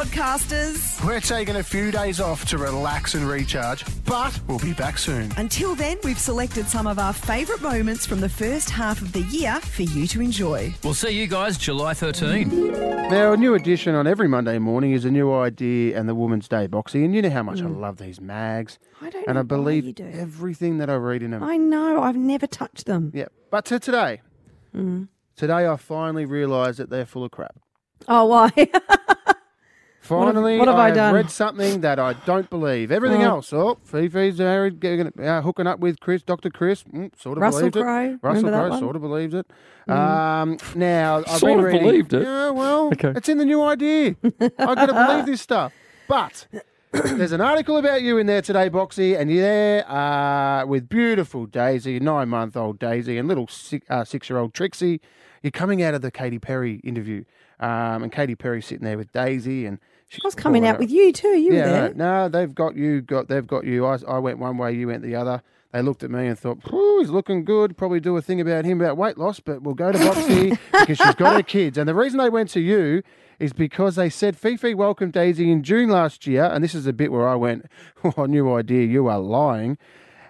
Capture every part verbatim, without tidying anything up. podcasters. We're taking a few days off to relax and recharge, but we'll be back soon. Until then, we've selected some of our favourite moments from the first half of the year for you to enjoy. We'll see you guys July thirteenth. Now, a new edition on every Monday morning is a new idea and the Woman's Day Boxy. And you know how much mm. I love these mags. I don't and know I believe you do. Everything that I read in them. I know. I've never touched them. Yeah. But to today. Mm. Today I finally realised that they're full of crap. Oh, why? Finally, what have, what have I, I done? Read something that I don't believe. Everything oh. else. Oh, Fifi's married, uh, hooking up with Chris, Doctor Chris. Mm, sort of Russell believes Crowe. it. Russell Crowe sort of believes it. Mm. Um, now, I've sort been reading. Sort of believed it? Yeah, well, okay. It's in the new idea. I've got to believe this stuff. But there's an article about you in there today, Boxy, and you're there uh, with beautiful Daisy, nine-month-old Daisy, and little six, uh, six-year-old Trixie. You're coming out of the Katy Perry interview, um, and Katy Perry's sitting there with Daisy, and she's I was coming out with you too. You yeah, were there. No, they've got you. Got they've got you. I, I went one way, you went the other. They looked at me and thought, he's looking good. Probably do a thing about him about weight loss, but we'll go to Boxy because she's got her kids. And the reason they went to you is because they said Fifi welcomed Daisy in June last year, and this is a bit where I went, oh, new idea, you are lying.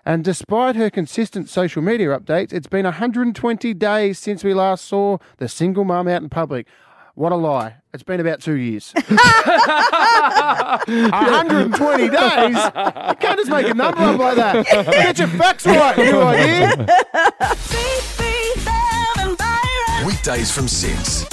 And despite her consistent social media updates, it's been one hundred twenty days since we last saw the single mum out in public. What a lie. It's been about two years. one hundred twenty days? You can't just make a number up like that. Get your facts right, new idea. Weekdays from six.